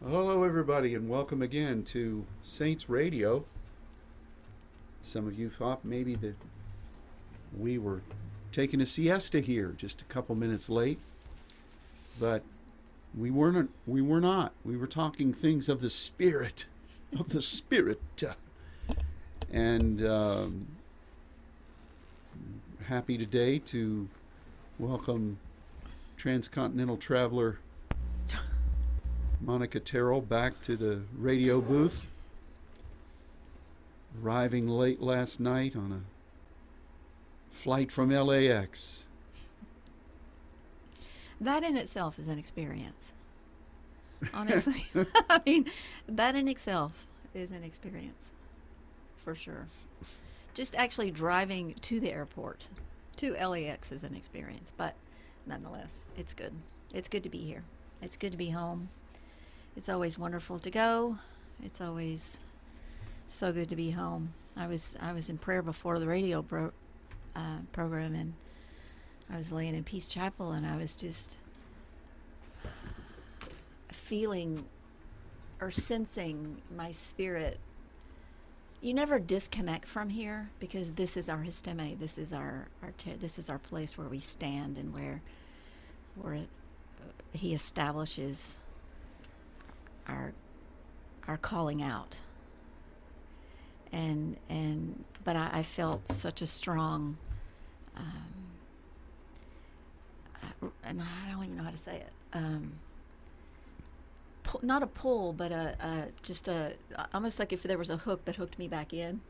Hello everybody, and welcome again to Saints Radio. Some of you thought maybe that we were taking a siesta here just a couple minutes late, but we were not. We were talking things of the Spirit, and happy today to welcome transcontinental traveler Monica Terrell back to the radio booth, arriving late last night on a flight from LAX. That in itself is an experience, honestly. I mean, that in itself is an experience, for sure. Just actually driving to the airport, to LAX, is an experience, but nonetheless, it's good. It's good to be here. It's good to be home. It's always wonderful to go. It's always so good to be home. I was in prayer before the radio program, and I was laying in Peace Chapel, and I was just feeling or sensing my spirit. You never disconnect from here, because this is our histeme. This is our place where we stand and where He establishes our calling out, but I felt such a strong, and I don't even know how to say it. Not a pull, but just almost like if there was a hook that hooked me back in,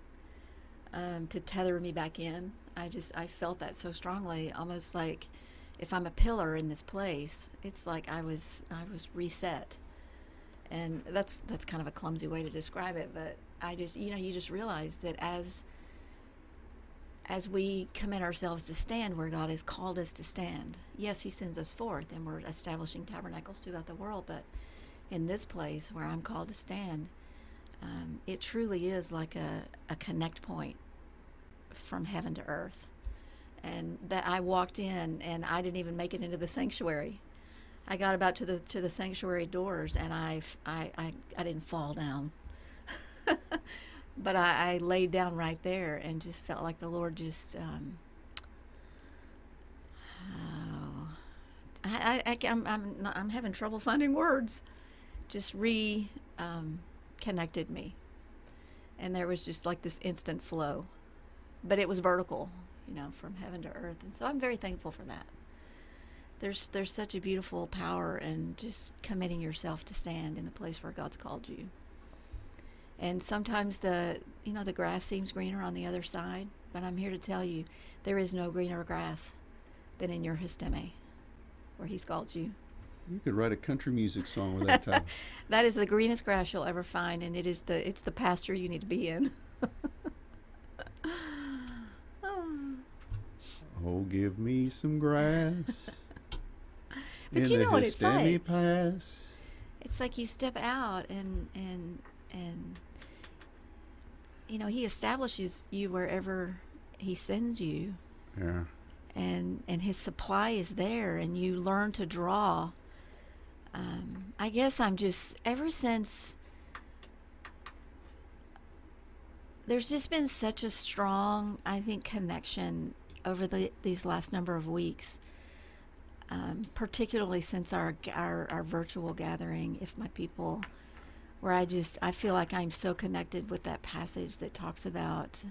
to tether me back in. I felt that so strongly, almost like if I'm a pillar in this place, it's like I was reset. And that's kind of a clumsy way to describe it, but I just, you just realize that as we commit ourselves to stand where God has called us to stand, yes, He sends us forth, and we're establishing tabernacles throughout the world, but in this place where I'm called to stand, it truly is like a connect point from heaven to earth. And that I walked in, and I didn't even make it into the sanctuary. I got about to the sanctuary doors, and I didn't fall down, but I laid down right there and just felt like the Lord just, I'm having trouble finding words, just connected me, and there was just like this instant flow, but it was vertical, from heaven to earth, and so I'm very thankful for that. There's such a beautiful power in just committing yourself to stand in the place where God's called you. And sometimes the grass seems greener on the other side, but I'm here to tell you there is no greener grass than in your histeme, where He's called you. You could write a country music song with that title. That is the greenest grass you'll ever find, and it's the pasture you need to be in. Oh, give me some grass. But in what it's like. Pass. It's like you step out and He establishes you wherever He sends you. Yeah. And His supply is there, and you learn to draw. I guess I'm just, ever since, there's just been such a strong, I think, connection over these last number of weeks. Particularly since our virtual gathering, If My People, where I feel like I'm so connected with that passage that talks about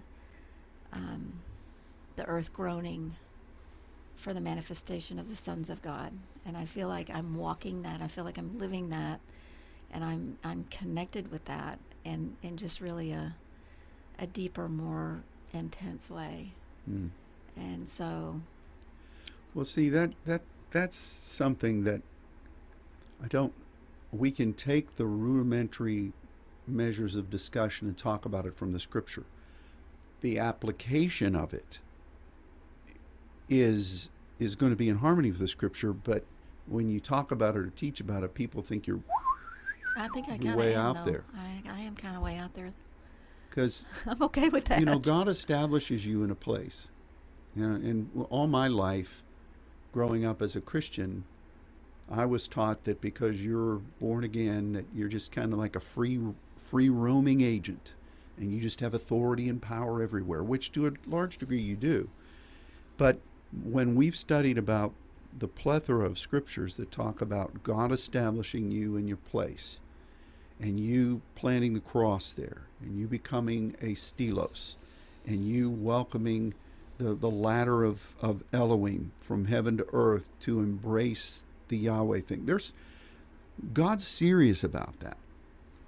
the earth groaning for the manifestation of the sons of God. And I feel like I'm walking that. I feel like I'm living that, and I'm connected with that, and just really a deeper, more intense way. Mm. And so. Well, see, that's something that we can take the rudimentary measures of discussion and talk about it from the Scripture. The application of it is going to be in harmony with the Scripture, but when you talk about it or teach about it, people think you're way out there. I am kind of way out there. Because I'm okay with that. God establishes you in a place. And all my life, growing up as a Christian, I was taught that because you're born again, that you're just kind of like a free roaming agent, and you just have authority and power everywhere, which to a large degree you do. But when we've studied about the plethora of scriptures that talk about God establishing you in your place, and you planting the cross there, and you becoming a stelos, and you welcoming the ladder of Elohim from heaven to earth to embrace the Yahweh thing. God's serious about that.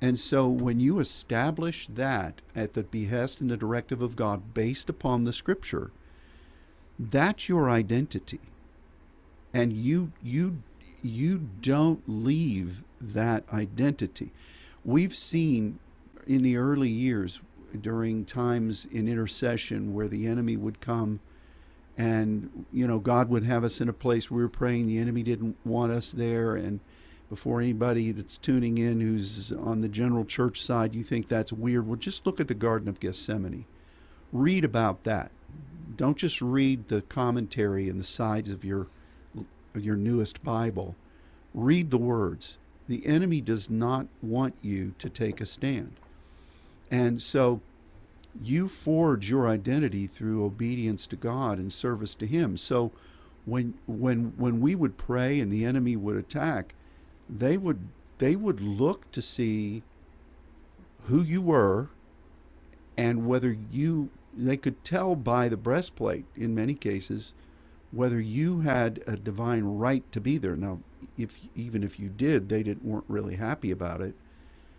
And so when you establish that at the behest and the directive of God based upon the scripture, that's your identity. And you don't leave that identity. We've seen in the early years during times in intercession where the enemy would come and, you know, God would have us in a place we were praying, the enemy didn't want us there. And before anybody that's tuning in who's on the general church side, you think that's weird, well, just look at the Garden of Gethsemane. Read about that. Don't just read the commentary and the sides of your newest Bible. Read the words. The enemy does not want you to take a stand. And so you forge your identity through obedience to God and service to Him. So when we would pray and the enemy would attack, they would look to see who you were and whether they could tell by the breastplate in many cases whether you had a divine right to be there. Now, even if you did, they weren't really happy about it,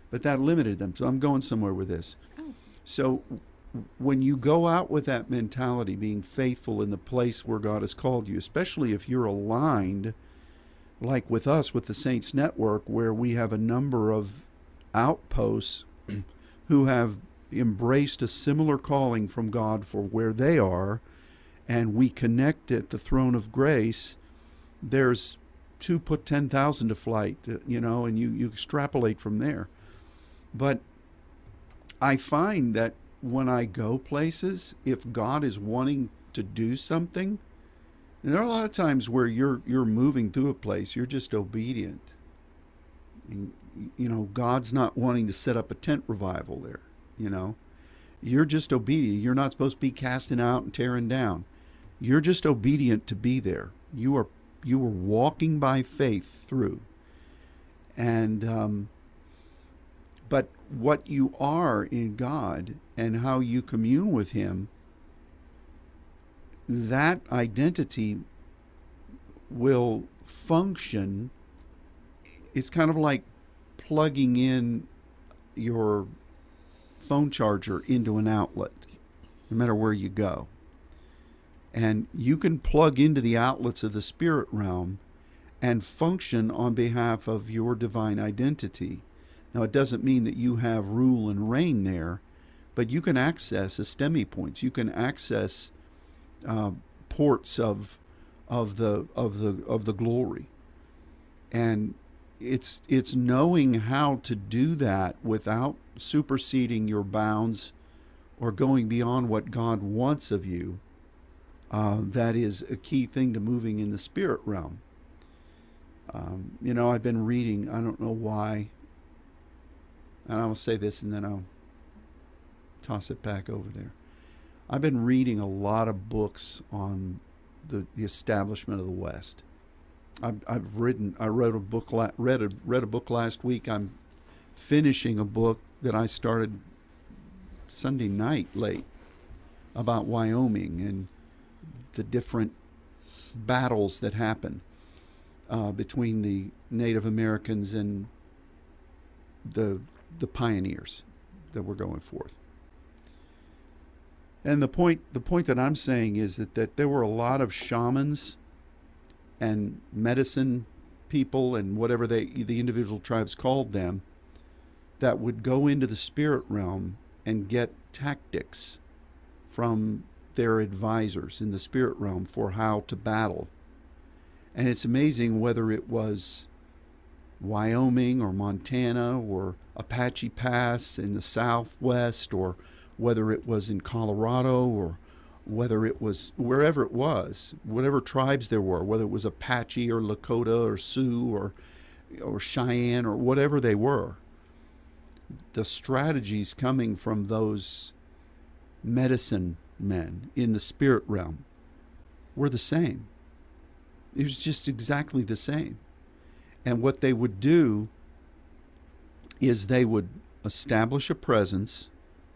but that limited them. So I'm going somewhere with this. Oh. So when you go out with that mentality, being faithful in the place where God has called you, especially if you're aligned, like with us, with the Saints Network, where we have a number of outposts who have embraced a similar calling from God for where they are, and we connect at the throne of grace, there's 2 put 10,000 to flight, you know, and you extrapolate from there. But I find that when I go places, if God is wanting to do something, and there are a lot of times where you're moving through a place, you're just obedient. And, you know, God's not wanting to set up a tent revival there, you know. You're just obedient. You're not supposed to be casting out and tearing down. You're just obedient to be there. You are walking by faith through. And but what you are in God and how you commune with Him, that identity will function. It's kind of like plugging in your phone charger into an outlet, no matter where you go. And you can plug into the outlets of the spirit realm and function on behalf of your divine identity. Now, it doesn't mean that you have rule and reign there, but you can access astemi points. You can access ports of the glory, and it's knowing how to do that without superseding your bounds or going beyond what God wants of you. That is a key thing to moving in the spirit realm. You know, I've been reading. I don't know why. And I will say this, and then I'll toss it back over there. I've been reading a lot of books on the establishment of the West. I read a book last week. I'm finishing a book that I started Sunday night late about Wyoming and the different battles that happen between the Native Americans and the pioneers that were going forth. And the point that I'm saying is that there were a lot of shamans and medicine people and whatever the individual tribes called them that would go into the spirit realm and get tactics from their advisors in the spirit realm for how to battle. And it's amazing whether it was Wyoming or Montana or Apache Pass in the Southwest, or whether it was in Colorado or whether it was wherever it was, whatever tribes there were, whether it was Apache or Lakota or Sioux or Cheyenne or whatever they were, the strategies coming from those medicine men in the spirit realm were the same. It was just exactly the same. And what they would do is they would establish a presence,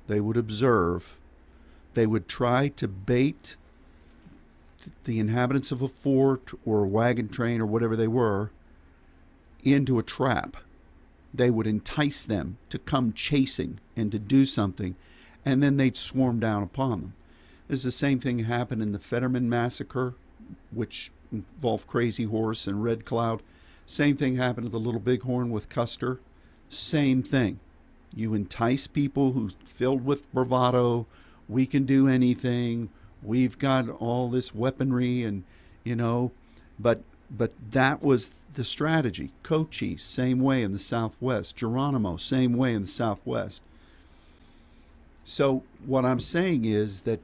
they would observe, they would try to bait the inhabitants of a fort or a wagon train or whatever they were into a trap. They would entice them to come chasing and to do something, and then they'd swarm down upon them. This is the same thing that happened in the Fetterman Massacre, which involved Crazy Horse and Red Cloud. Same thing happened to the Little Bighorn with Custer. Same thing. You entice people who filled with bravado. We can do anything. We've got all this weaponry and, you know, but that was the strategy. Cochise, same way in the Southwest. Geronimo, same way in the Southwest. So what I'm saying is that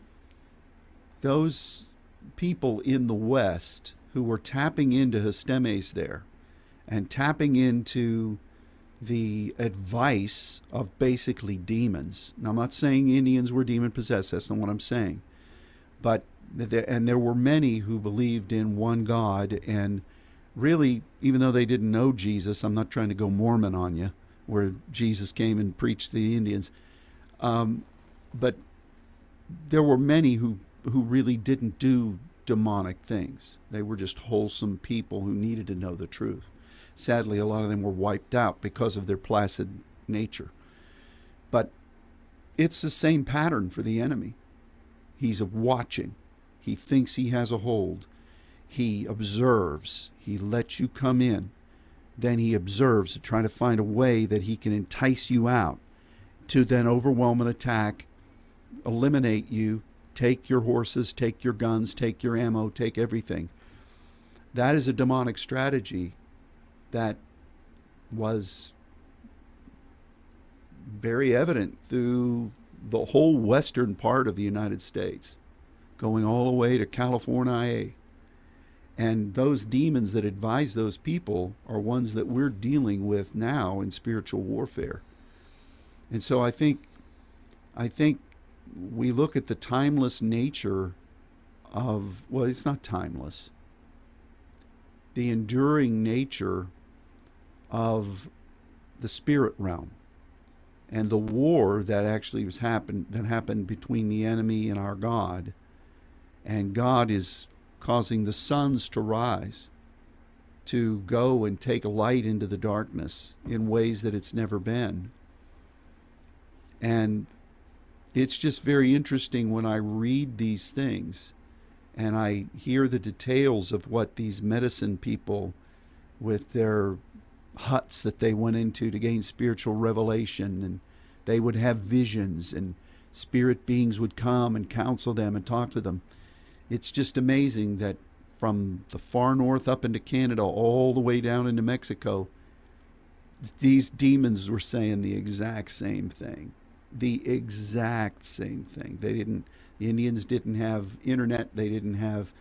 those people in the West who were tapping into hystemes there and tapping into the advice of basically demons. Now, I'm not saying Indians were demon-possessed. That's not what I'm saying. But there were many who believed in one God, and really, even though they didn't know Jesus, I'm not trying to go Mormon on you, where Jesus came and preached to the Indians. But there were many who really didn't do demonic things. They were just wholesome people who needed to know the truth. Sadly, a lot of them were wiped out because of their placid nature. But it's the same pattern for the enemy. He's watching. He thinks he has a hold. He observes. He lets you come in. Then he observes to try to find a way that he can entice you out to then overwhelm an attack, eliminate you, take your horses, take your guns, take your ammo, take everything. That is a demonic strategy that was very evident through the whole western part of the United States, going all the way to California. And those demons that advise those people are ones that we're dealing with now in spiritual warfare. And so I think we look at the timeless nature of, well, it's not timeless, the enduring nature of the spirit realm and the war that actually happened between the enemy and our God. And God is causing the suns to rise, to go and take light into the darkness in ways that it's never been. And it's just very interesting when I read these things and I hear the details of what these medicine people with their huts that they went into to gain spiritual revelation, and they would have visions and spirit beings would come and counsel them and talk to them. It's just amazing that from the far north up into Canada all the way down into Mexico, these demons were saying the exact same thing. The exact same thing. They didn't. The Indians didn't have internet. They didn't have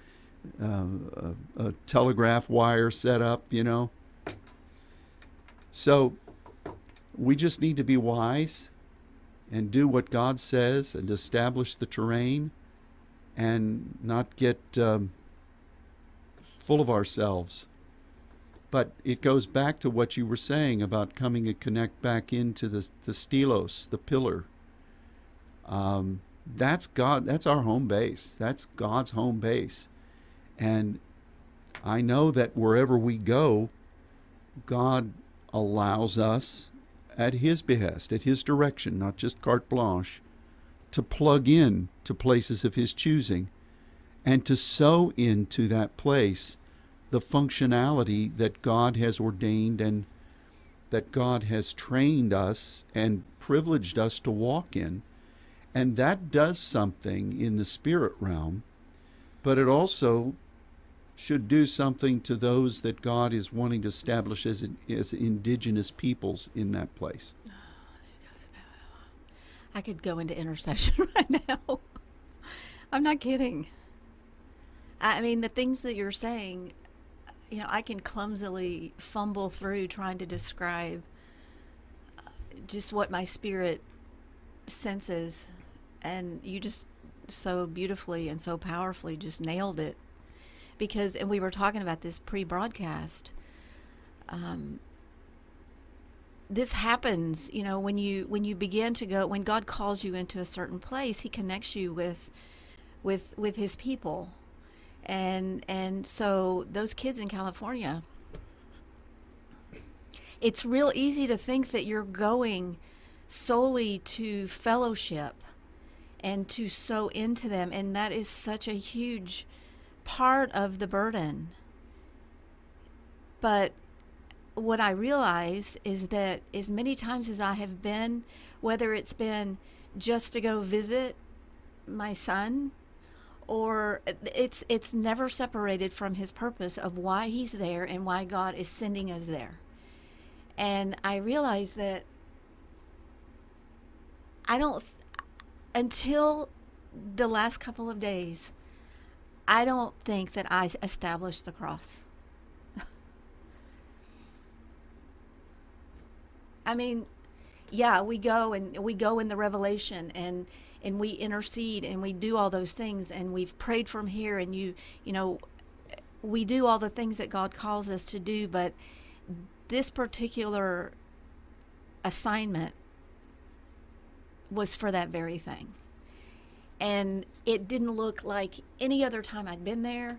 a telegraph wire set up, you know. So we just need to be wise and do what God says and establish the terrain and not get full of ourselves. But it goes back to what you were saying about coming and connect back into the stelos, the pillar. That's God. That's our home base. That's God's home base. And I know that wherever we go, God allows us at his behest, at his direction, not just carte blanche, to plug in to places of his choosing and to sow into that place the functionality that God has ordained and that God has trained us and privileged us to walk in. And that does something in the spirit realm, but it also should do something to those that God is wanting to establish as indigenous peoples in that place. Oh, I could go into intercession right now. I'm not kidding. I mean, the things that you're saying, you know, I can clumsily fumble through trying to describe just what my spirit senses, and you just so beautifully and so powerfully just nailed it. Because, and we were talking about this pre-broadcast, this happens, you know, when you begin to go, when God calls you into a certain place, he connects you with his people. And so those kids in California, it's real easy to think that you're going solely to fellowship and to sow into them. And that is such a huge part of the burden. But what I realize is that as many times as I have been, whether it's been just to go visit my son, or it's never separated from his purpose of why he's there and why God is sending us there. And I realize that I don't, until the last couple of days, I don't think that I established the cross. I mean, yeah, we go in the Revelation and we intercede and we do all those things, and we've prayed from here, and you know, we do all the things that God calls us to do. But this particular assignment was for that very thing. And it didn't look like any other time I'd been there.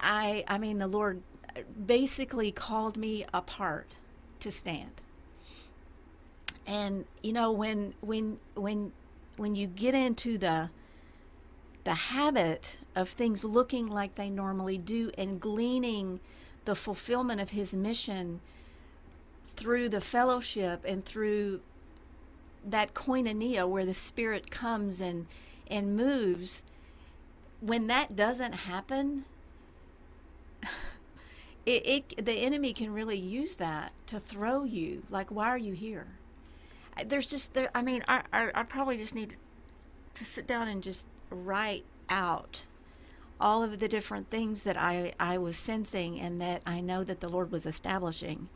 I mean, the Lord basically called me apart to stand. And you know, when you get into the habit of things looking like they normally do and gleaning the fulfillment of his mission through the fellowship and through that koinonia where the Spirit comes and moves, when that doesn't happen, the enemy can really use that to throw you, like, why are you here? There's just, I mean, I probably just need to sit down and just write out all of the different things that I was sensing and that I know that the Lord was establishing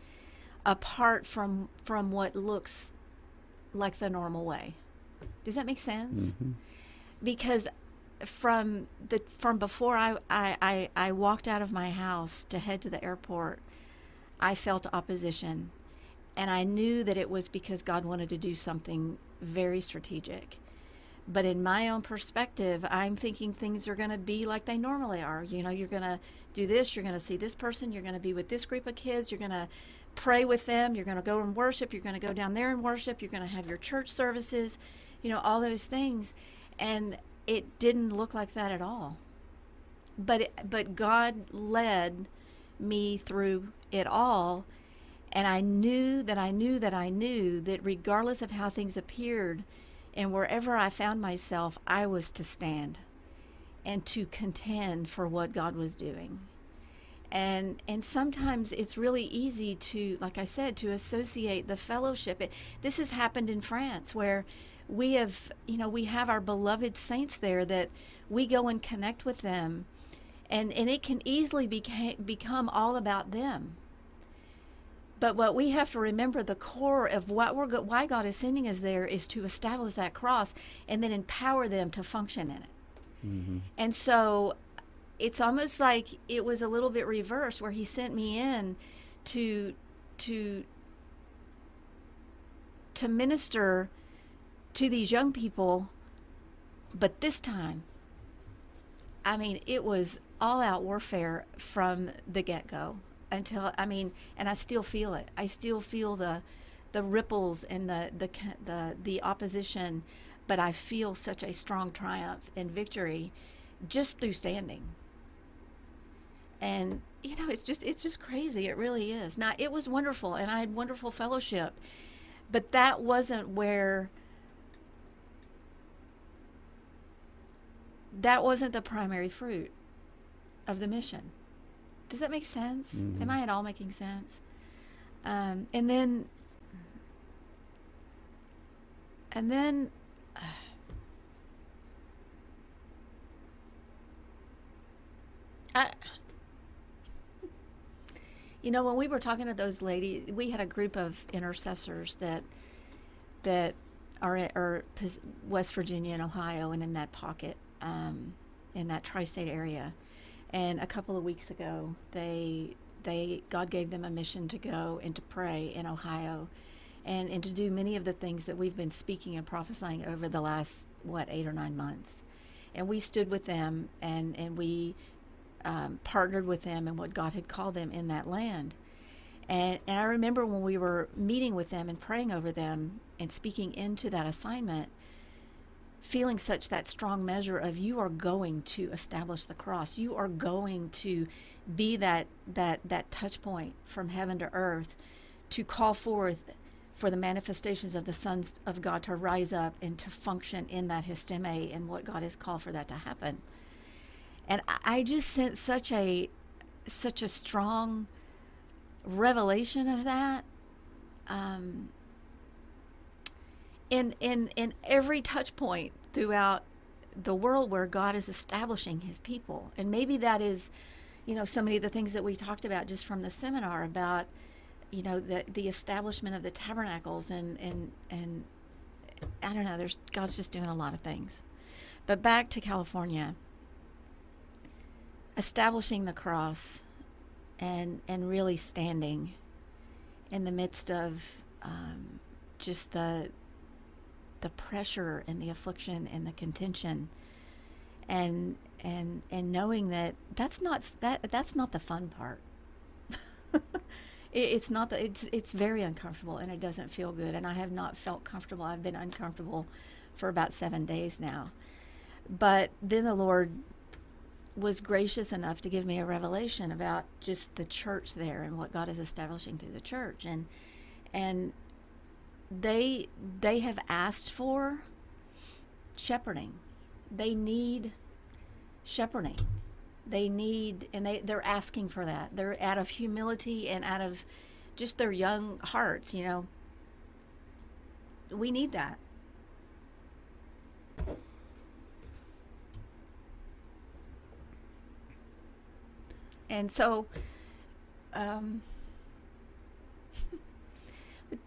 apart from what looks like the normal way. Does that make sense? Mm-hmm. Because from before I walked out of my house to head to the airport, I felt opposition. And I knew that it was because God wanted to do something very strategic. But in my own perspective, I'm thinking things are going to be like they normally are. You know, you're going to do this, you're going to see this person, you're going to be with this group of kids, you're going to pray with them, you're going to go and worship, you're going to go down there and worship, you're going to have your church services, you know, all those things. And it didn't look like that at all. But God led me through it all. And I knew that regardless of how things appeared and wherever I found myself, I was to stand and to contend for what God was doing. And sometimes it's really easy to, like I said, to associate the fellowship. This has happened in France, where we have, you know, we have our beloved saints there that we go and connect with them. And it can easily become all about them. But what we have to remember, the core of what why God is sending us there, is to establish that cross and then empower them to function in it. Mm-hmm. And so it's almost like it was a little bit reversed, where he sent me in to minister to these young people. But this time, I mean, it was all-out warfare from the get-go. Until, I mean, and I still feel it. I still feel the ripples and the opposition, but I feel such a strong triumph and victory just through standing. And you know, it's just crazy. It really is. Now, it was wonderful, and I had wonderful fellowship, but that wasn't where. That wasn't the primary fruit of the mission. Does that make sense? Mm-hmm. Am I at all making sense? And then You know, when we were talking to those ladies, we had a group of intercessors that are West Virginia and Ohio and in that pocket, in that tri-state area. And a couple of weeks ago, God gave them a mission to go and to pray in Ohio and to do many of the things that we've been speaking and prophesying over the last, 8 or 9 months. And we stood with them and we partnered with them in what God had called them in that land. And I remember when we were meeting with them and praying over them and speaking into that assignment, feeling such that strong measure of you are going to establish the cross. You are going to be that touch point from heaven to earth to call forth for the manifestations of the sons of God to rise up and to function in that histeme and what God has called for that to happen. And I just sensed such a strong revelation of that. In every touch point throughout the world where God is establishing his people. And maybe that is, so many of the things that we talked about just from the seminar about, the establishment of the tabernacles and I don't know, God's just doing a lot of things. But back to California, establishing the cross and really standing in the midst of just the pressure and the affliction and the contention, and knowing that that's not the fun part. It's not that it's very uncomfortable and it doesn't feel good. And I have not felt comfortable. I've been uncomfortable for about 7 days now. But then the Lord was gracious enough to give me a revelation about just the church there and what God is establishing through the church. And they have asked for shepherding. They need shepherding. They need, and they're asking for that. They're out of humility and out of just their young hearts, We need that. And so,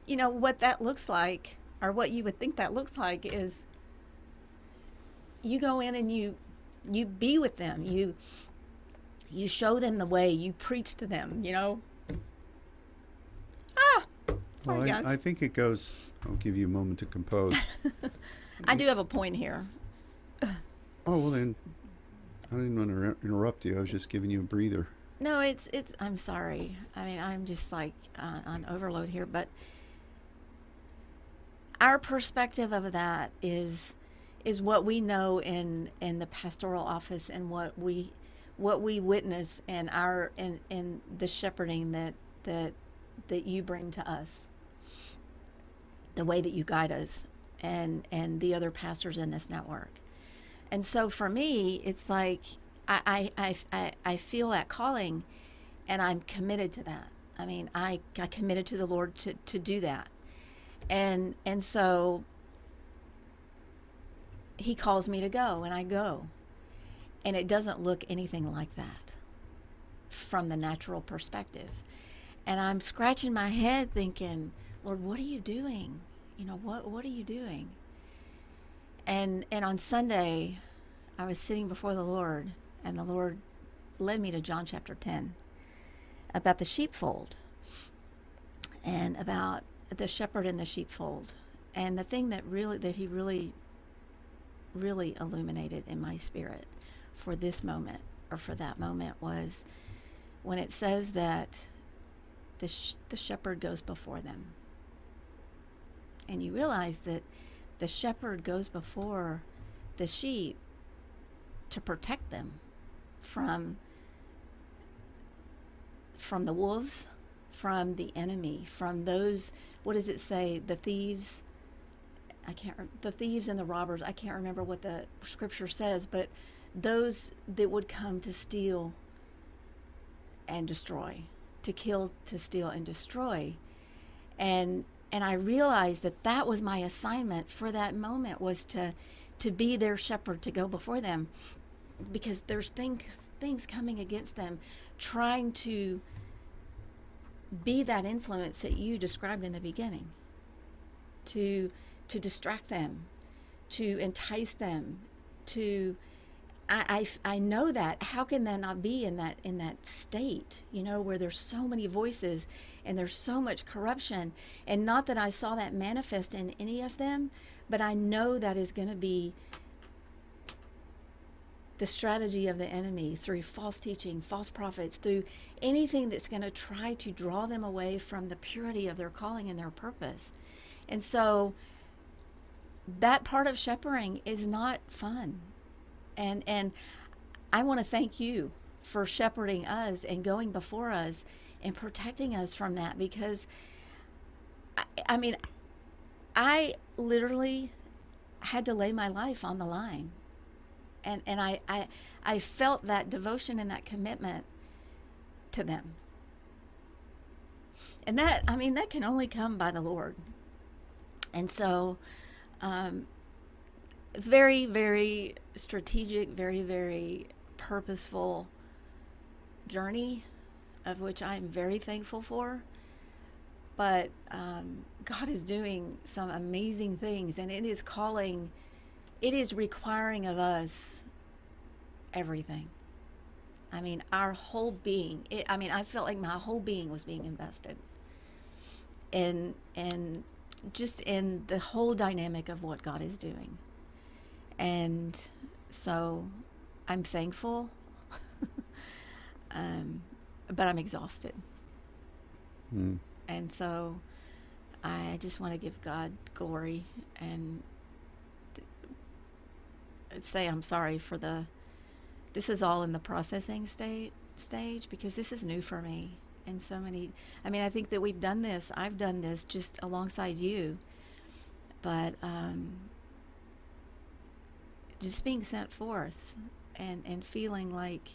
what that looks like, or what you would think that looks like, is you go in and you be with them, you show them the way, you preach to them, Sorry, well, guys. I think it goes, I'll give you a moment to compose. I do have a point here. Then I didn't want to interrupt you. I was just giving you a breather. No, it's. I'm sorry. I mean, I'm just like on overload here. But our perspective of that is what we know in the pastoral office and what we witness in the shepherding that you bring to us, the way that you guide us, and the other pastors in this network. And so for me, it's like, I feel that calling, and I'm committed to that. I mean, I committed to the Lord to do that. And so he calls me to go, and I go. And it doesn't look anything like that from the natural perspective. And I'm scratching my head thinking, Lord, what are you doing? What are you doing? And on Sunday, I was sitting before the Lord, and the Lord led me to John chapter 10 about the sheepfold and about the shepherd and the sheepfold. And the thing that he really illuminated in my spirit for this moment or for that moment was when it says that the shepherd goes before them. And you realize that the shepherd goes before the sheep to protect them from the wolves, from the enemy, from those, what does it say, the thieves and the robbers. I can't remember what the scripture says, but those that would come to steal and destroy, to kill, to steal and destroy. And I realized that was my assignment for that moment, was to be their shepherd, to go before them. because there's things coming against them, trying to be that influence that you described in the beginning, to distract them, to entice them, to I know that. How can that not be in that state, you know, where there's so many voices and there's so much corruption? And not that I saw that manifest in any of them, but I know that is going to be the strategy of the enemy through false teaching, false prophets, through anything that's going to try to draw them away from the purity of their calling and their purpose. And so that part of shepherding is not fun. And I want to thank you for shepherding us and going before us and protecting us from that, because I mean, I literally had to lay my life on the line. And I felt that devotion and that commitment to them. And that, I mean, that can only come by the Lord. And so, very, very strategic, very, very purposeful journey, of which I'm very thankful for. But God is doing some amazing things, and it is calling, it is requiring of us everything. I mean, our whole being. I mean, I felt like my whole being was being invested in just in the whole dynamic of what God is doing. And so I'm thankful, but I'm exhausted. Mm. And so I just want to give God glory and say I'm sorry for this is all in the processing stage, because this is new for me. And so many, I mean, I think that we've done this. I've done this just alongside you, but, just being sent forth and feeling like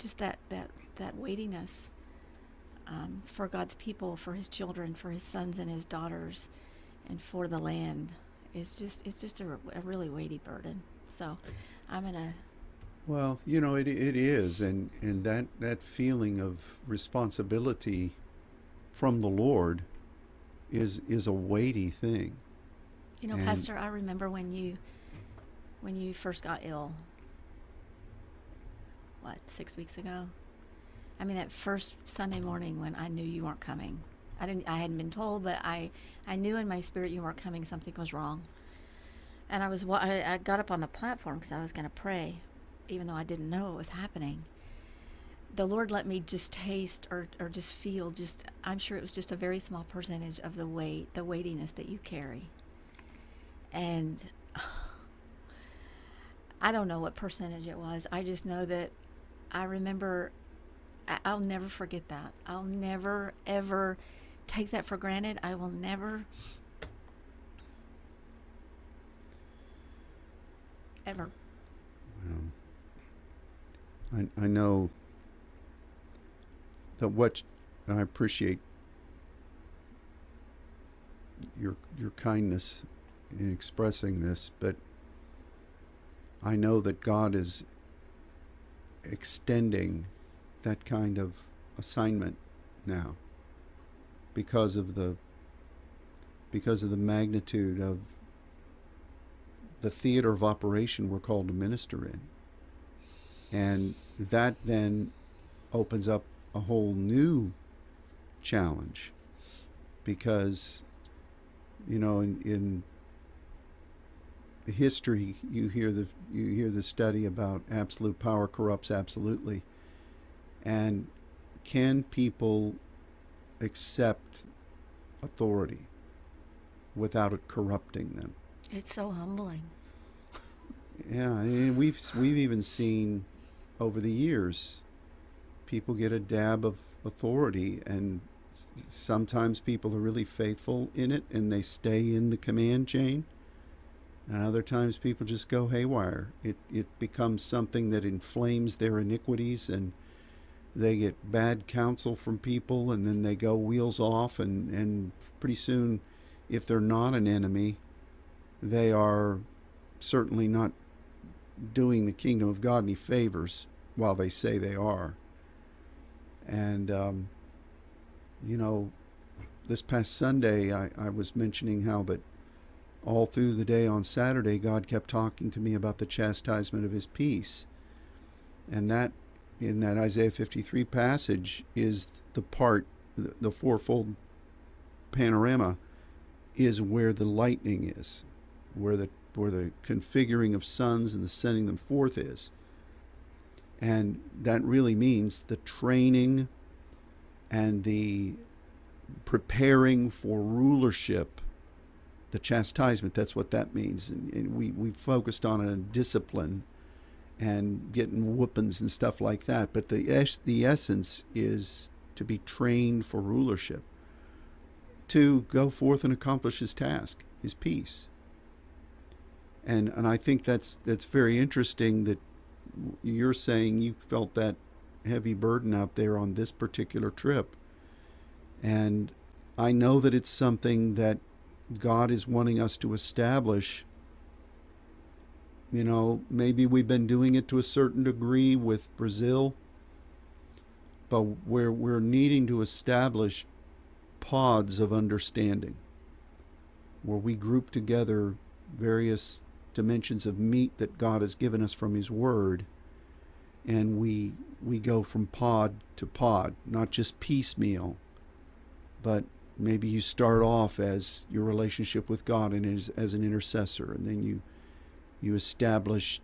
just that weightiness for God's people, for his children, for his sons and his daughters, and for the land is just a really weighty burden. So I'm gonna. Well, you know, it is, and that feeling of responsibility from the Lord is a weighty thing. You know, and Pastor, I remember when you first got ill, what, 6 weeks ago? I mean, that first Sunday morning when I knew you weren't coming. I hadn't been told, but I knew in my spirit you weren't coming. Something was wrong. And I got up on the platform because I was going to pray, even though I didn't know what was happening. The Lord let me just taste or just feel just, I'm sure it was just a very small percentage of the weightiness that you carry. And I don't know what percentage it was. I just know that I remember, I'll never forget that. I'll never, ever take that for granted. I will never, ever. Well, I know that what I appreciate your kindness in expressing this, but I know that God is extending that kind of assignment now because of the magnitude of the theater of operation we're called to minister in. And that then opens up a whole new challenge, because, you know, in history, you hear the study about absolute power corrupts absolutely, and can people accept authority without it corrupting them? It's so humbling. Yeah, I mean, we've even seen over the years people get a dab of authority, and sometimes people are really faithful in it and they stay in the command chain. And other times people just go haywire. It becomes something that inflames their iniquities, and they get bad counsel from people, and then they go wheels off, and pretty soon, if they're not an enemy, they are certainly not doing the kingdom of God any favors while they say they are. And, you know, this past Sunday, I was mentioning how that all through the day on Saturday, God kept talking to me about the chastisement of his peace. And that, in that Isaiah 53 passage, is the part, the fourfold panorama, is where the lightning is, where the configuring of suns and the sending them forth is. And that really means the training and the preparing for rulership, the chastisement. That's what that means. And we focused on a discipline and getting whoopings and stuff like that. But the essence is to be trained for rulership, to go forth and accomplish his task, his peace. And I think that's very interesting that you're saying you felt that heavy burden out there on this particular trip. And I know that it's something that God is wanting us to establish. You know, maybe we've been doing it to a certain degree with Brazil, but where we're needing to establish pods of understanding, where we group together various dimensions of meat that God has given us from his word, and we go from pod to pod, not just piecemeal, but maybe you start off as your relationship with God and as an intercessor, and then you establish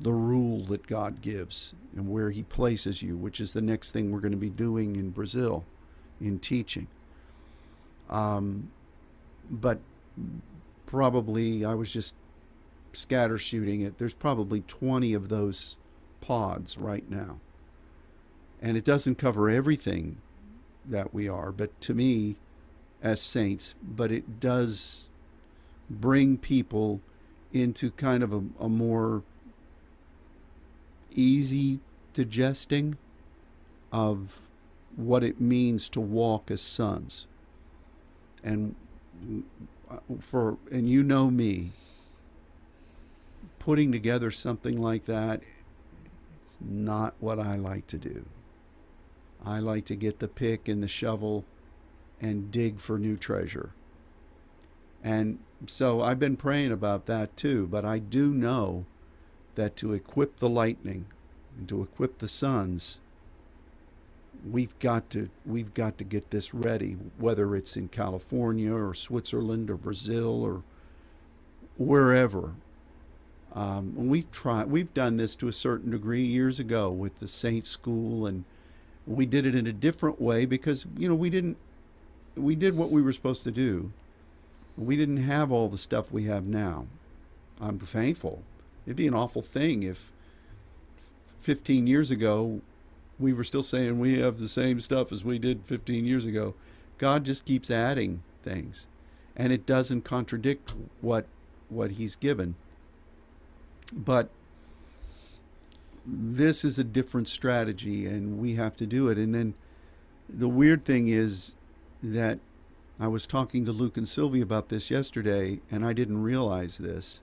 the rule that God gives and where he places you, which is the next thing we're going to be doing in Brazil in teaching. But probably, I was just scatter shooting it, there's probably 20 of those pods right now. And it doesn't cover everything that we are, but to me, as saints, but it does bring people into kind of a more easy digesting of what it means to walk as sons. And you know me, putting together something like that is not what I like to do. I like to get the pick and the shovel and dig for new treasure. And so I've been praying about that too, but I do know that to equip the lightning and to equip the suns, we've got to get this ready, whether it's in California or Switzerland or Brazil or wherever. We've done this to a certain degree years ago with the Saint School, and we did it in a different way because, you know, we did what we were supposed to do. We didn't have all the stuff we have now. I'm thankful. It'd be an awful thing if 15 years ago we were still saying we have the same stuff as we did 15 years ago. God just keeps adding things, and it doesn't contradict what he's given. But this is a different strategy, and we have to do it. And then the weird thing is that I was talking to Luke and Sylvie about this yesterday, and I didn't realize this,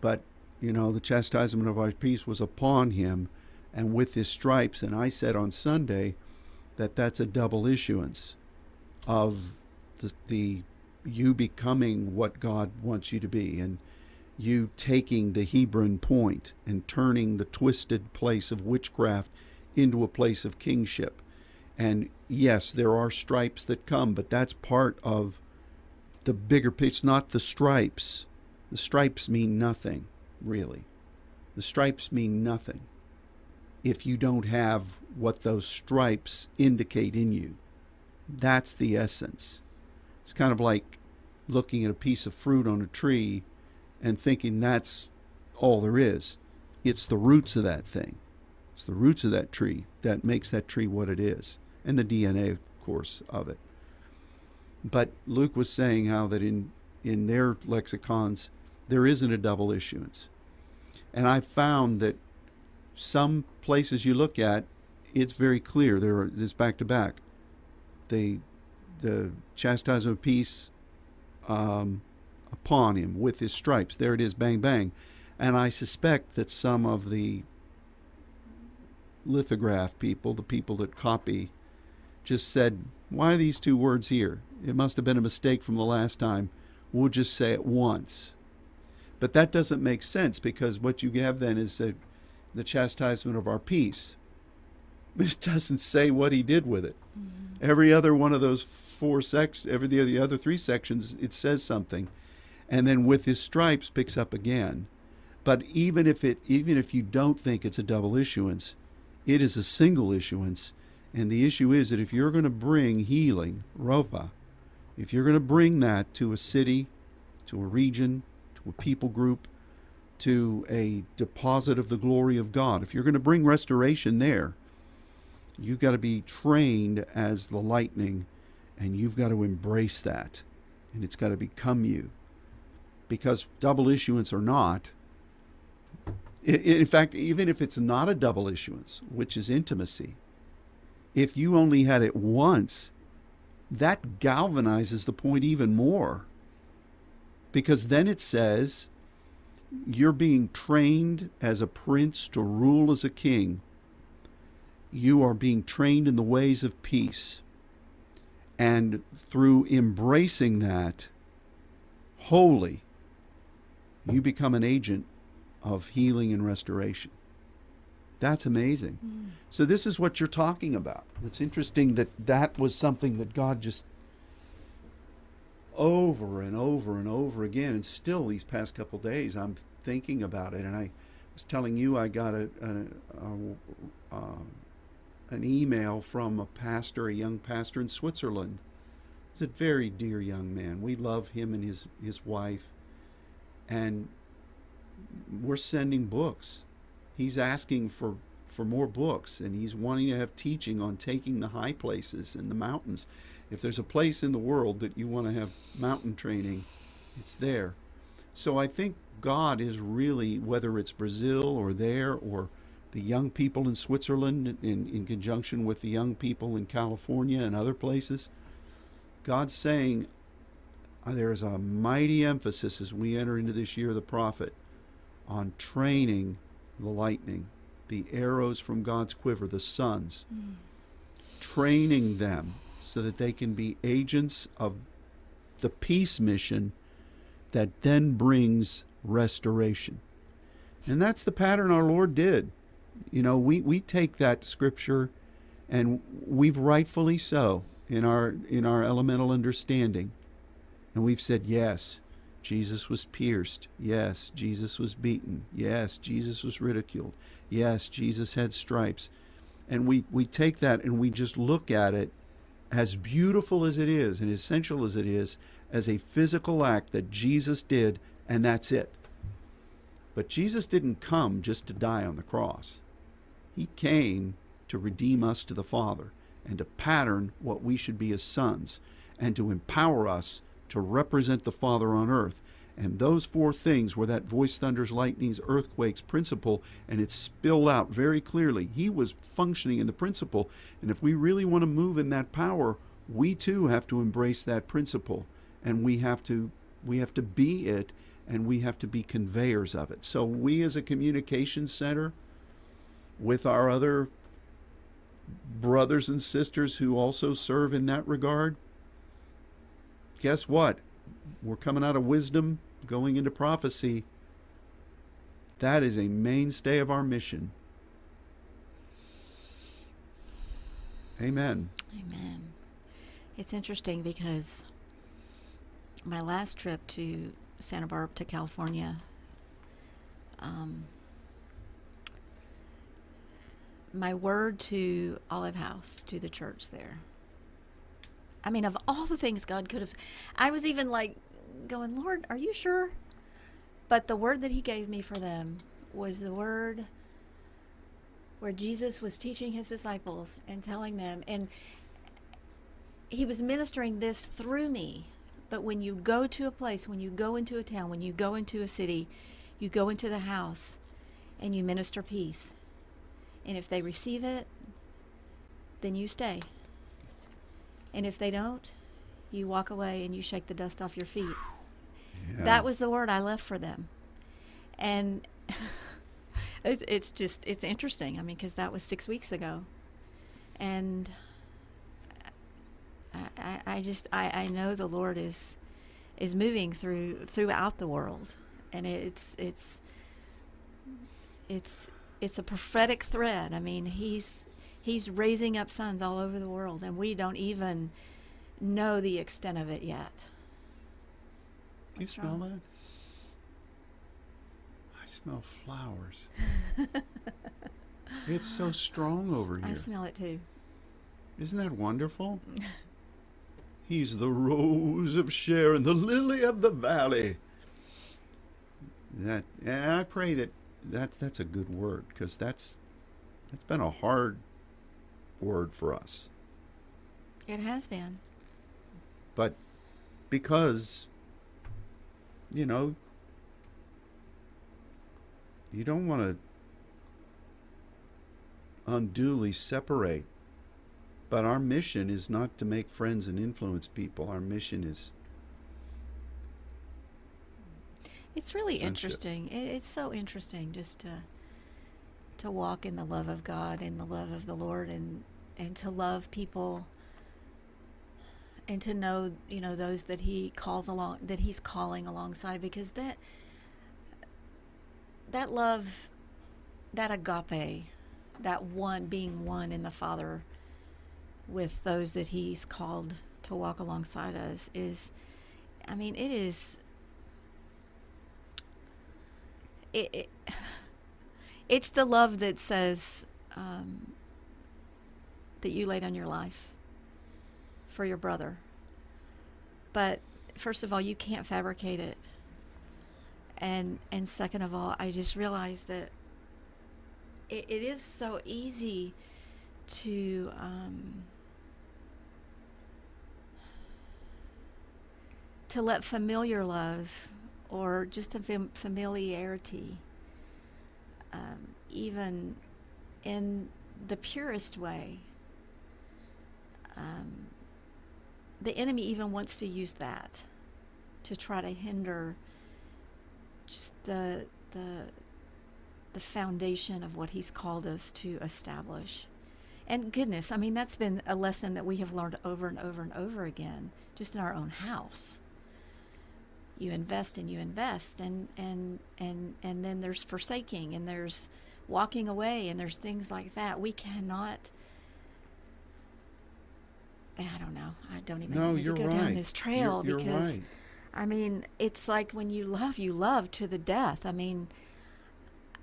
but, you know, the chastisement of our peace was upon him, and with his stripes. And I said on Sunday that that's a double issuance of the you becoming what God wants you to be, and you taking the Hebron point and turning the twisted place of witchcraft into a place of kingship. And yes, there are stripes that come, but that's part of the bigger picture. It's not the stripes. The stripes mean nothing, really. The stripes mean nothing if you don't have what those stripes indicate in you. That's the essence. It's kind of like looking at a piece of fruit on a tree and thinking that's all there is. It's the roots of that thing. It's the roots of that tree that makes that tree what it is, and the DNA, of course, of it. But Luke was saying how that in their lexicons, there isn't a double issuance. And I found that some places you look at, it's very clear. It's back to back. The chastisement of peace upon him with his stripes. There it is, bang, bang. And I suspect that some of the lithograph people, the people that copy, just said, why are these two words here? It must have been a mistake from the last time. We'll just say it once. But that doesn't make sense, because what you have then is the chastisement of our peace. It doesn't say what he did with it. Mm-hmm. Every other one of those four sections, every the other three sections, it says something, and then with his stripes picks up again. But even if you don't think it's a double issuance, it is a single issuance. And the issue is that if you're going to bring healing, Ropa, if you're going to bring that to a city, to a region, to a people group, to a deposit of the glory of God, if you're going to bring restoration there, you've got to be trained as the lightning, and you've got to embrace that, and it's got to become you. Because double issuance or not, in fact, even if it's not a double issuance, which is intimacy, if you only had it once, that galvanizes the point even more. Because then it says you're being trained as a prince to rule as a king. You are being trained in the ways of peace. And through embracing that wholly, you become an agent of healing and restoration. That's amazing. Mm. So this is what you're talking about. It's interesting that that was something that God just over and over and over again, and still these past couple days I'm thinking about it. And I was telling you I got an email from a young pastor in Switzerland. He's a very dear young man. We love him and his wife, and we're sending books. He's asking for more books, and he's wanting to have teaching on taking the high places and the mountains. If there's a place in the world that you want to have mountain training, it's there. So I think God is really, whether it's Brazil or there, or the young people in Switzerland in conjunction with the young people in California and other places, God's saying there is a mighty emphasis as we enter into this year of the prophet on training the lightning, the arrows from God's quiver, the sons, training them so that they can be agents of the peace mission that then brings restoration. And that's the pattern our Lord did. You know, we take that scripture, and we've rightfully so in our elemental understanding. And we've said, yes, Jesus was pierced. Yes, Jesus was beaten. Yes, Jesus was ridiculed. Yes, Jesus had stripes. And we take that and we just look at it, as beautiful as it is and essential as it is, as a physical act that Jesus did, and that's it. But Jesus didn't come just to die on the cross. He came to redeem us to the Father, and to pattern what we should be as sons, and to empower us to represent the Father on earth. And those four things were that voice, thunders, lightnings, earthquakes principle, and it's spilled out very clearly. He was functioning in the principle, and if we really want to move in that power, we too have to embrace that principle, and we have to be it, and we have to be conveyors of it. So we as a communication center with our other brothers and sisters who also serve in that regard, guess what? We're coming out of wisdom, going into prophecy. That is a mainstay of our mission. Amen. Amen. It's interesting because my last trip to Santa Barbara, to California, my word to Olive House, to the church there, I mean, of all the things God could have, I was even like going, Lord, are you sure? But the word that he gave me for them was the word where Jesus was teaching his disciples and telling them, and he was ministering this through me. But when you go to a place, when you go into a town, when you go into a city, you go into the house and you minister peace. And if they receive it, then you stay. And if they don't, you walk away and you shake the dust off your feet. Yeah. That was the word I left for them. And it's just, it's interesting. I mean, because that was 6 weeks ago. And I know the Lord is moving throughout the world. And it's a prophetic thread. I mean, he's raising up sons all over the world, and we don't even know the extent of it yet. Do you smell that? I smell flowers. It's so strong over here. I smell it too. Isn't that wonderful? He's the rose of Sharon, the lily of the valley. That, and I pray that that's a good word, because that's been a hard word for us. It has been. But because, you know, you don't want to unduly separate. But our mission is not to make friends and influence people. Our mission is... It's really interesting. It's so interesting just to walk in the love of God and the love of the Lord, and to love people, and to know, you know, those that He calls along, that He's calling alongside, because that love, that agape, that one being one in the Father with those that He's called to walk alongside us is, I mean, it is. It's the love that says that you laid on your life for your brother. But first of all, you can't fabricate it, and second of all, I just realized that it is so easy to let familiar love, or just a familiarity, even in the purest way. The enemy even wants to use that to try to hinder just the foundation of what He's called us to establish. And goodness, I mean, that's been a lesson that we have learned over and over and over again, just in our own house. You invest, and then there's forsaking, and there's walking away, and there's things like that. We cannot. I don't know. I don't even need to go down this trail, because, right. I mean, it's like when you love to the death. I mean,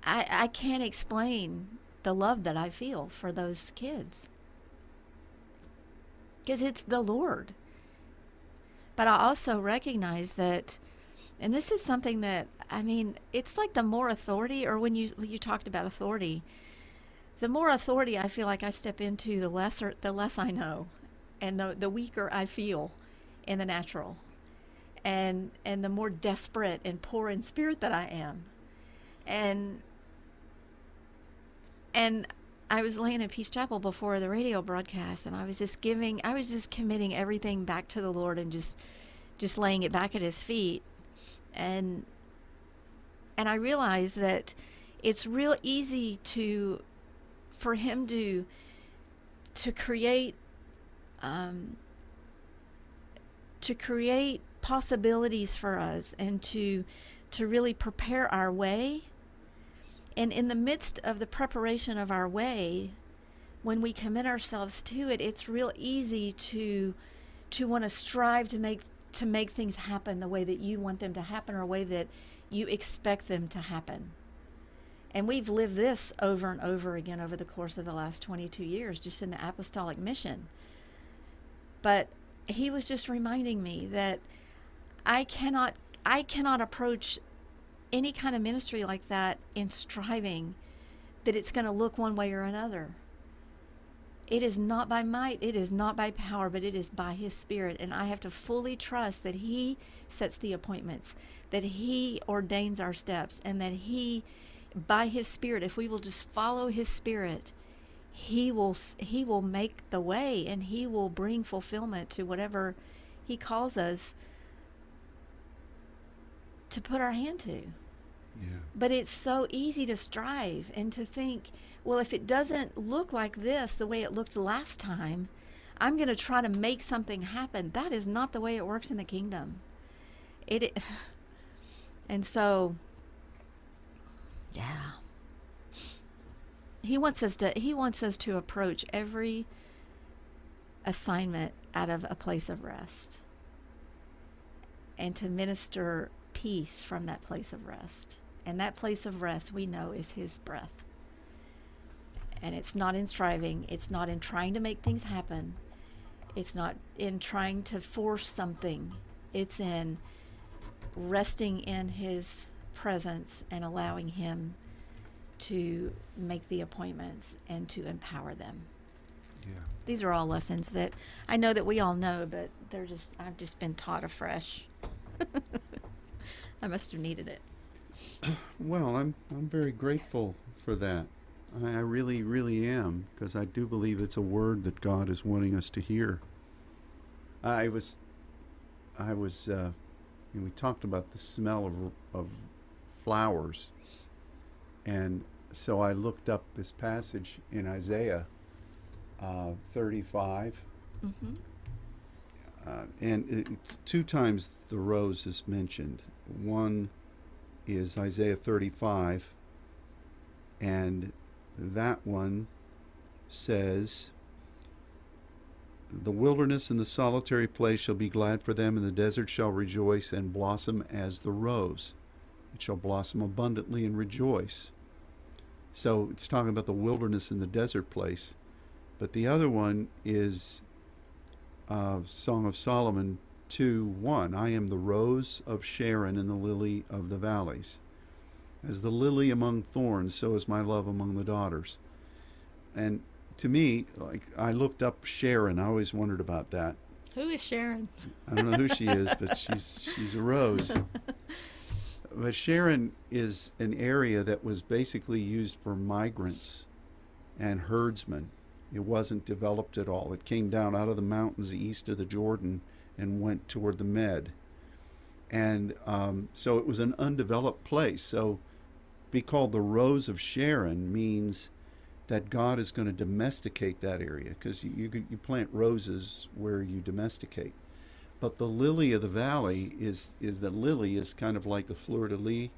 I can't explain the love that I feel for those kids, because it's the Lord. But I also recognize that, and this is something that, I mean, it's like the more authority, or when you talked about authority, the more authority I feel like I step into, the less I know, and the weaker I feel in the natural, and the more desperate and poor in spirit that I am. And I was laying in Peace Chapel before the radio broadcast, and I was just committing everything back to the Lord, and just laying it back at His feet. And I realized that it's real easy for Him to create, possibilities for us, and to really prepare our way. And in the midst of the preparation of our way, when we commit ourselves to it, it's real easy to want to strive to make things happen the way that you want them to happen, or a way that you expect them to happen. And we've lived this over and over again over the course of the last 22 years, just in the apostolic mission. But He was just reminding me that I cannot approach any kind of ministry like that in striving that it's going to look one way or another. It is not by might, it is not by power, but it is by His Spirit. And I have to fully trust that He sets the appointments, that He ordains our steps, and that He, by His Spirit, if we will just follow His Spirit, He will make the way, and He will bring fulfillment to whatever He calls us to put our hand to. Yeah. But it's so easy to strive and to think, well, if it doesn't look like this, the way it looked last time, I'm going to try to make something happen. That is not the way it works in the kingdom. And so, yeah. He wants us to approach every assignment out of a place of rest and to minister peace from that place of rest. And that place of rest, we know, is his breath. And it's not in striving. It's not in trying to make things happen. It's not in trying to force something. It's in resting in his presence and allowing him to make the appointments and to empower them. Yeah. These are all lessons that I know that we all know, but they're just, I've just been taught afresh. I must have needed it. Well, I'm very grateful for that. I really, really am, because I do believe it's a word that God is wanting us to hear. And we talked about the smell of flowers, and so I looked up this passage in Isaiah 35, mm-hmm. And two times the rose is mentioned. One is Isaiah 35, and that one says, "The wilderness and the solitary place shall be glad for them, and the desert shall rejoice and blossom as the rose. It shall blossom abundantly and rejoice." So it's talking about the wilderness and the desert place. But the other one is Song of Solomon 2:1. "I am the rose of Sharon and the lily of the valleys. As the lily among thorns, so is my love among the daughters." And to me, like, I looked up Sharon. I always wondered about that. Who is Sharon? I don't know who she is, but she's a rose. But Sharon is an area that was basically used for migrants and herdsmen. It wasn't developed at all. It came down out of the mountains east of the Jordan and went toward the Med. And so it was an undeveloped place. So be called the Rose of Sharon means that God is going to domesticate that area, because you plant roses where you domesticate. But the lily of the valley is the lily is kind of like the fleur-de-lis,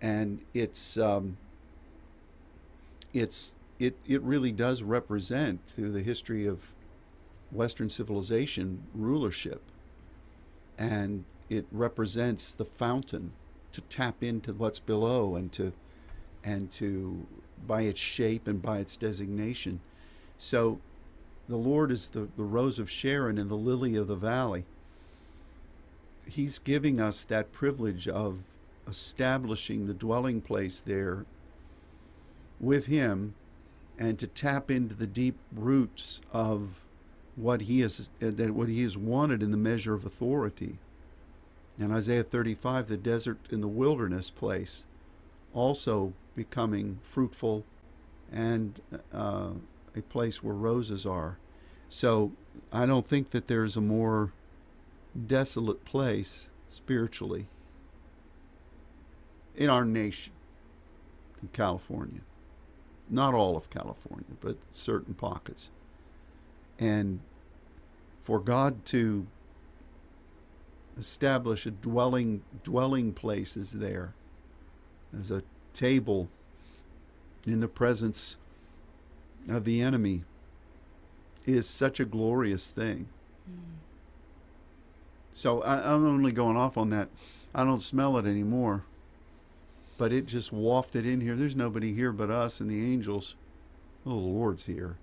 and it really does represent, through the history of Western civilization, rulership, and it represents the fountain to tap into what's below and to by its shape and by its designation. So the Lord is the Rose of Sharon and the lily of the valley. He's giving us that privilege of establishing the dwelling place there with him, and to tap into the deep roots of what he has wanted in the measure of authority. In Isaiah 35, the desert and the wilderness place also becoming fruitful and a place where roses are. So I don't think that there's a more desolate place spiritually in our nation, in California. Not all of California, but certain pockets. And for God to establish a dwelling place is there, as a table in the presence of the enemy, is such a glorious thing. Mm. So I'm only going off on that. I don't smell it anymore, but it just wafted in here. There's nobody here but us and the angels. Oh, the Lord's here.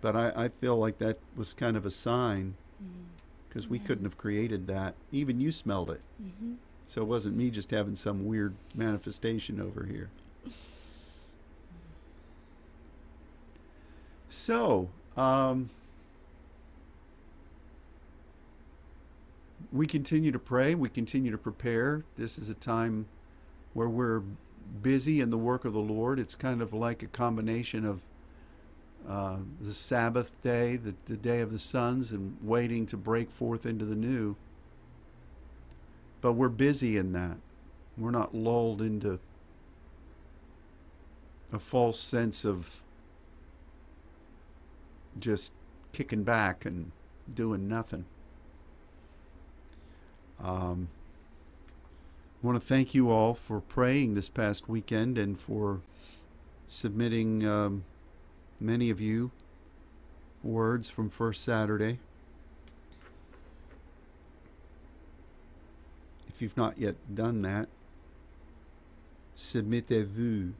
But I feel like that was kind of a sign, because we couldn't have created that. Even you smelled it. Mm-hmm. So it wasn't me just having some weird manifestation over here. So, we continue to pray. We continue to prepare. This is a time where we're busy in the work of the Lord. It's kind of like a combination of the Sabbath day, the day of the suns, and waiting to break forth into the new. But we're busy in that. We're not lulled into a false sense of just kicking back and doing nothing. I want to thank you all for praying this past weekend and for submitting many of you words from First Saturday. If you've not yet done that, submettez-vous.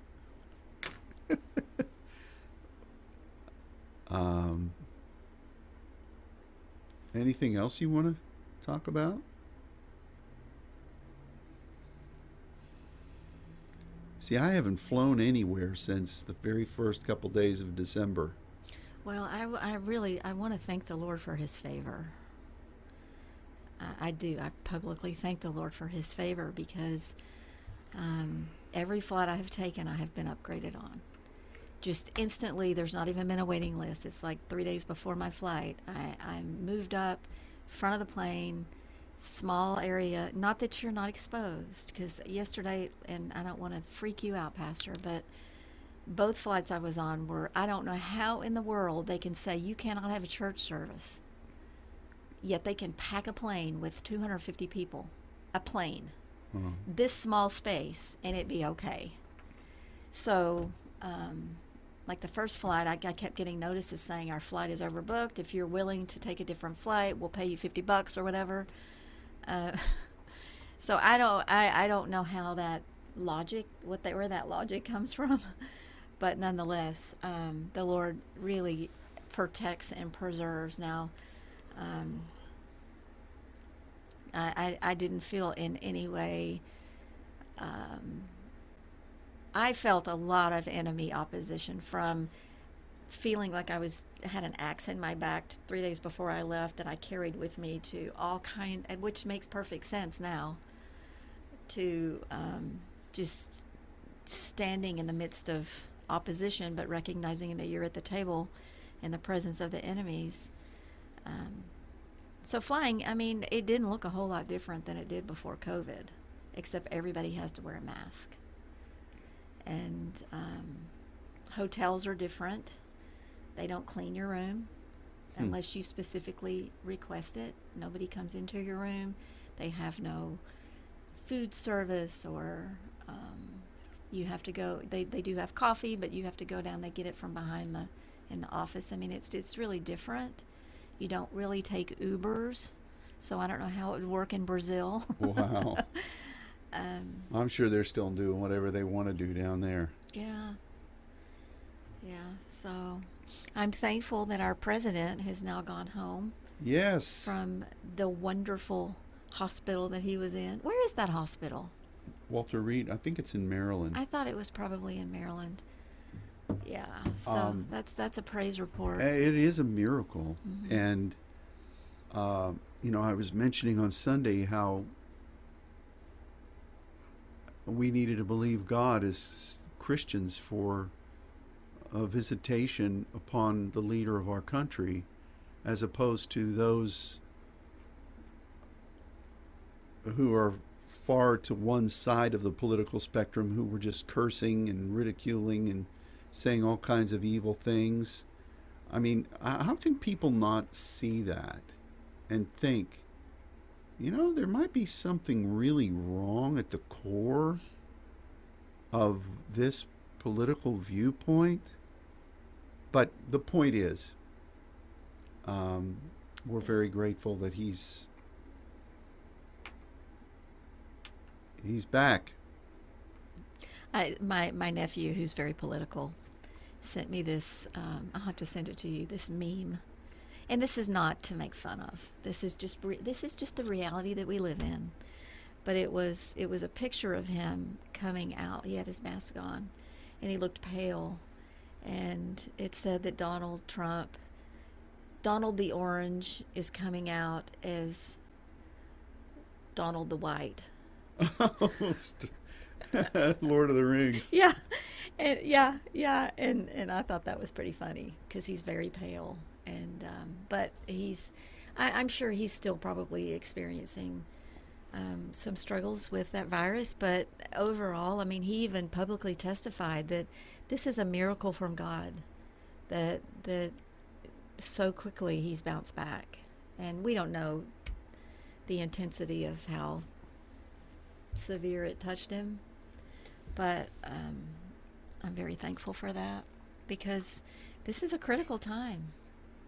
Anything else you want to talk about? See, I haven't flown anywhere since the very first couple days of December. Well, I want to thank the Lord for his favor. I do. I publicly thank the Lord for his favor, because every flight I have taken, I have been upgraded on. Just instantly, there's not even been a waiting list. It's like 3 days before my flight, I moved up front of the plane. Small area, not that you're not exposed, because yesterday, and I don't want to freak you out, Pastor, but both flights I was on were, I don't know how in the world they can say you cannot have a church service, yet they can pack a plane with 250 people, a plane, this small space, and it'd be okay. So like the first flight, I kept getting notices saying our flight is overbooked. If you're willing to take a different flight, we'll pay you $50 or whatever. So I don't know how that logic, where that logic comes from, but nonetheless, the Lord really protects and preserves. Now, I didn't feel in any way, I felt a lot of enemy opposition, from feeling like I had an axe in my back 3 days before I left that I carried with me, to all kind, which makes perfect sense now, to just standing in the midst of opposition, but recognizing that you're at the table in the presence of the enemies. So flying, I mean, it didn't look a whole lot different than it did before COVID, except everybody has to wear a mask. And hotels are different. They don't clean your room unless you specifically request it. Nobody comes into your room. They have no food service, or you have to go. They do have coffee, but you have to go down. They get it from behind in the office. I mean, it's really different. You don't really take Ubers, so I don't know how it would work in Brazil. Wow. I'm sure they're still doing whatever they want to do down there. Yeah. Yeah. So I'm thankful that our president has now gone home. Yes. From the wonderful hospital that he was in. Where is that hospital? Walter Reed. I think it's in Maryland. I thought it was probably in Maryland. Yeah. So that's a praise report. It is a miracle. Mm-hmm. And, you know, I was mentioning on Sunday how we needed to believe God as Christians for a visitation upon the leader of our country, as opposed to those who are far to one side of the political spectrum, who were just cursing and ridiculing and saying all kinds of evil things. I mean, how can people not see that and think, you know, there might be something really wrong at the core of this political viewpoint? But the point is, we're very grateful that he's back. My nephew, who's very political, sent me this, I'll have to send it to you, this meme. And this is not to make fun of. This is just the reality that we live in. But it was a picture of him coming out. He had his mask on, and he looked pale. And it said that Donald Trump, Donald the Orange, is coming out as Donald the White. Lord of the Rings. Yeah, and I thought that was pretty funny, because he's very pale. And but I'm sure he's still probably experiencing some struggles with that virus, but overall, I mean, he even publicly testified that this is a miracle from God, that so quickly he's bounced back. And we don't know the intensity of how severe it touched him, but I'm very thankful for that, because this is a critical time,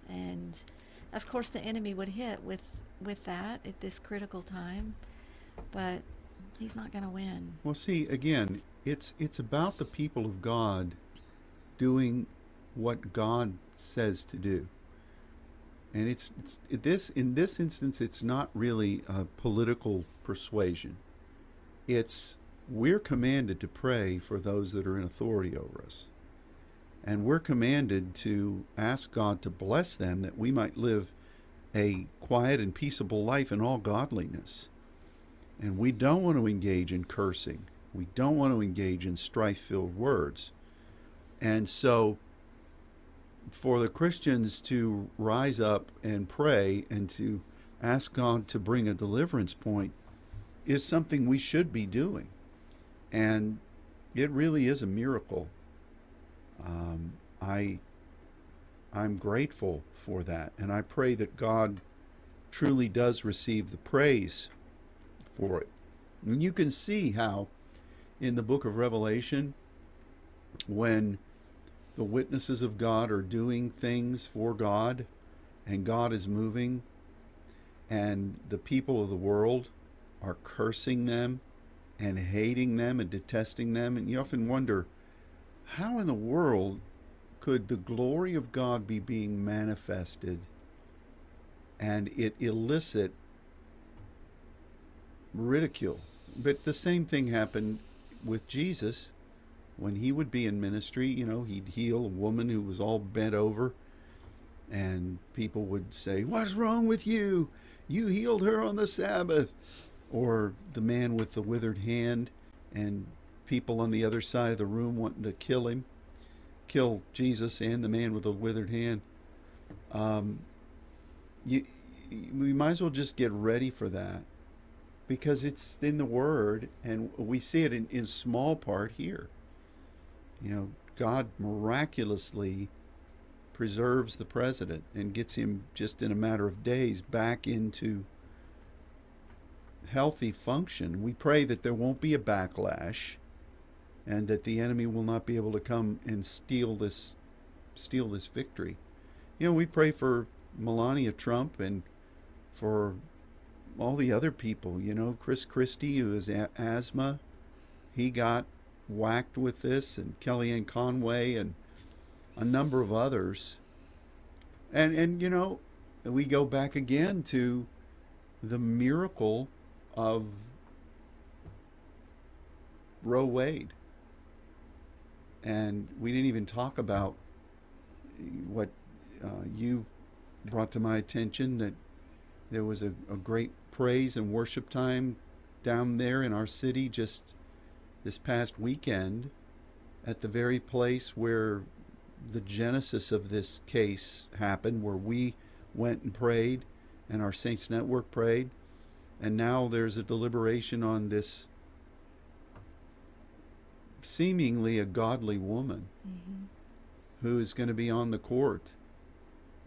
and of course the enemy would hit with that at this critical time, but he's not going to win. Well, see, again, it's about the people of God doing what God says to do, and in this instance, it's not really a political persuasion. It's we're commanded to pray for those that are in authority over us, and we're commanded to ask God to bless them that we might live a quiet and peaceable life in all godliness. And we don't want to engage in cursing. We don't want to engage in strife-filled words. And so for the Christians to rise up and pray and to ask God to bring a deliverance point is something we should be doing. And it really is a miracle. I'm grateful for that, and I pray that God truly does receive the praise for it. And you can see how in the book of Revelation, when the witnesses of God are doing things for God and God is moving and the people of the world are cursing them and hating them and detesting them, and you often wonder, how in the world could the glory of God be being manifested and it elicit ridicule? But the same thing happened with Jesus when he would be in ministry. You know, he'd heal a woman who was all bent over, and people would say, "What's wrong with you? You healed her on the Sabbath." Or the man with the withered hand, and people on the other side of the room wanting to kill him. Kill Jesus and the man with the withered hand. We might as well just get ready for that, because it's in the Word, and we see it in small part here. You know, God miraculously preserves the president and gets him just in a matter of days back into healthy function. We pray that there won't be a backlash, and that the enemy will not be able to come and steal this victory. You know, we pray for Melania Trump and for all the other people. You know, Chris Christie, who has asthma, he got whacked with this, and Kellyanne Conway, and a number of others. And you know, we go back again to the miracle of Roe Wade. And we didn't even talk about what you brought to my attention, that there was a great praise and worship time down there in our city just this past weekend, at the very place where the genesis of this case happened, where we went and prayed, and our Saints Network prayed. And now there's a deliberation on this seemingly a godly woman, mm-hmm, who is going to be on the court,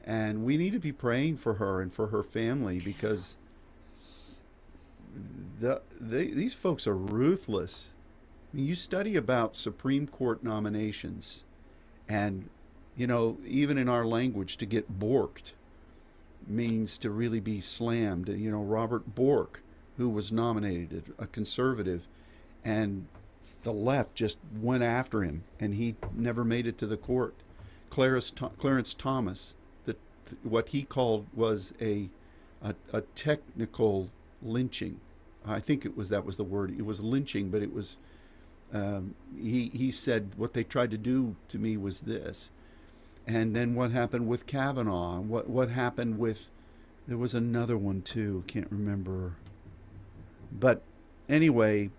and we need to be praying for her and for her family, because these folks are ruthless. I mean, you study about Supreme Court nominations, and you know, even in our language, to get borked means to really be slammed. You know, Robert Bork, who was nominated, a conservative, and the left just went after him, and he never made it to the court. Clarence Thomas, what he called was a technical lynching. I think that was the word. It was lynching, but it was he said what they tried to do to me was this. And then what happened with Kavanaugh? What happened with, there was another one too. Can't remember. But anyway.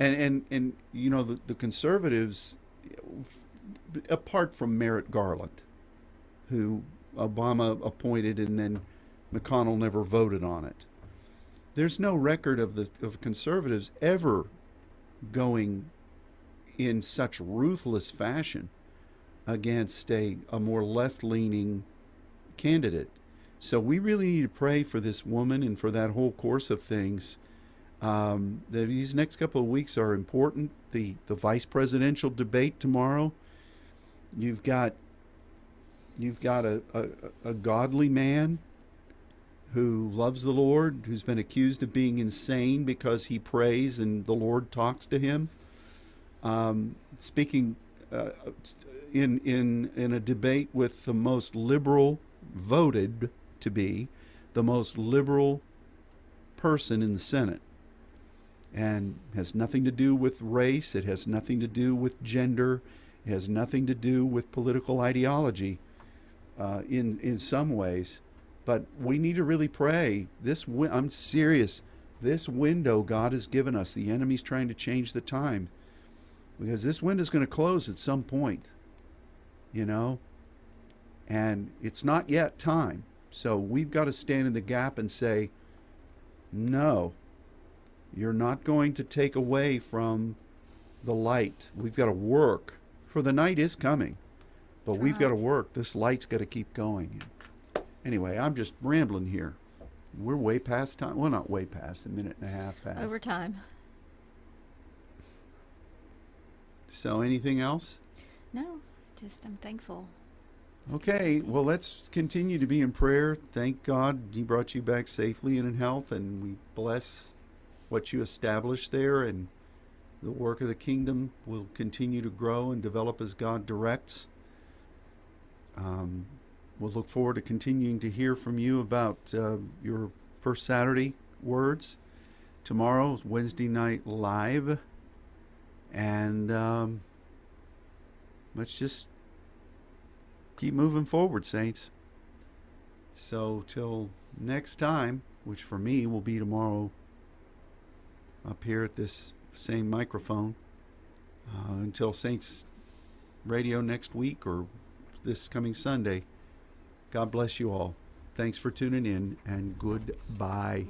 And you know, the conservatives, apart from Merrick Garland, who Obama appointed and then McConnell never voted on it, There's no record of conservatives ever going in such ruthless fashion against a more left-leaning candidate. So we really need to pray for this woman and for that whole course of things. These next couple of weeks are important. The vice presidential debate tomorrow. You've got a godly man who loves the Lord, who's been accused of being insane because he prays and the Lord talks to him, speaking in a debate with the most liberal, voted to be the most liberal person in the Senate, and has nothing to do with race. It has nothing to do with gender. It has nothing to do with political ideology in some ways. But we need to really pray. I'm serious. This window God has given us, the enemy's trying to change the time, because this window's going to close at some point, and it's not yet time. So we've got to stand in the gap and say, no, you're not going to take away from the light. We've got to work, for the night is coming, but we've got to work. This light's got to keep going. Anyway, I'm just rambling here. We're way past time. Well, not way past, a minute and a half past. Overtime. So anything else? No, just I'm thankful. Okay, well, let's continue to be in prayer. Thank God He brought you back safely and in health, and we bless what you established there, and the work of the kingdom will continue to grow and develop as God directs. We'll look forward to continuing to hear from you about your First Saturday words. Tomorrow, Wednesday night live, and let's just keep moving forward, saints. So till next time, which for me will be tomorrow up here at this same microphone, until Saints Radio next week or this coming Sunday, God bless you all. Thanks for tuning in, and goodbye.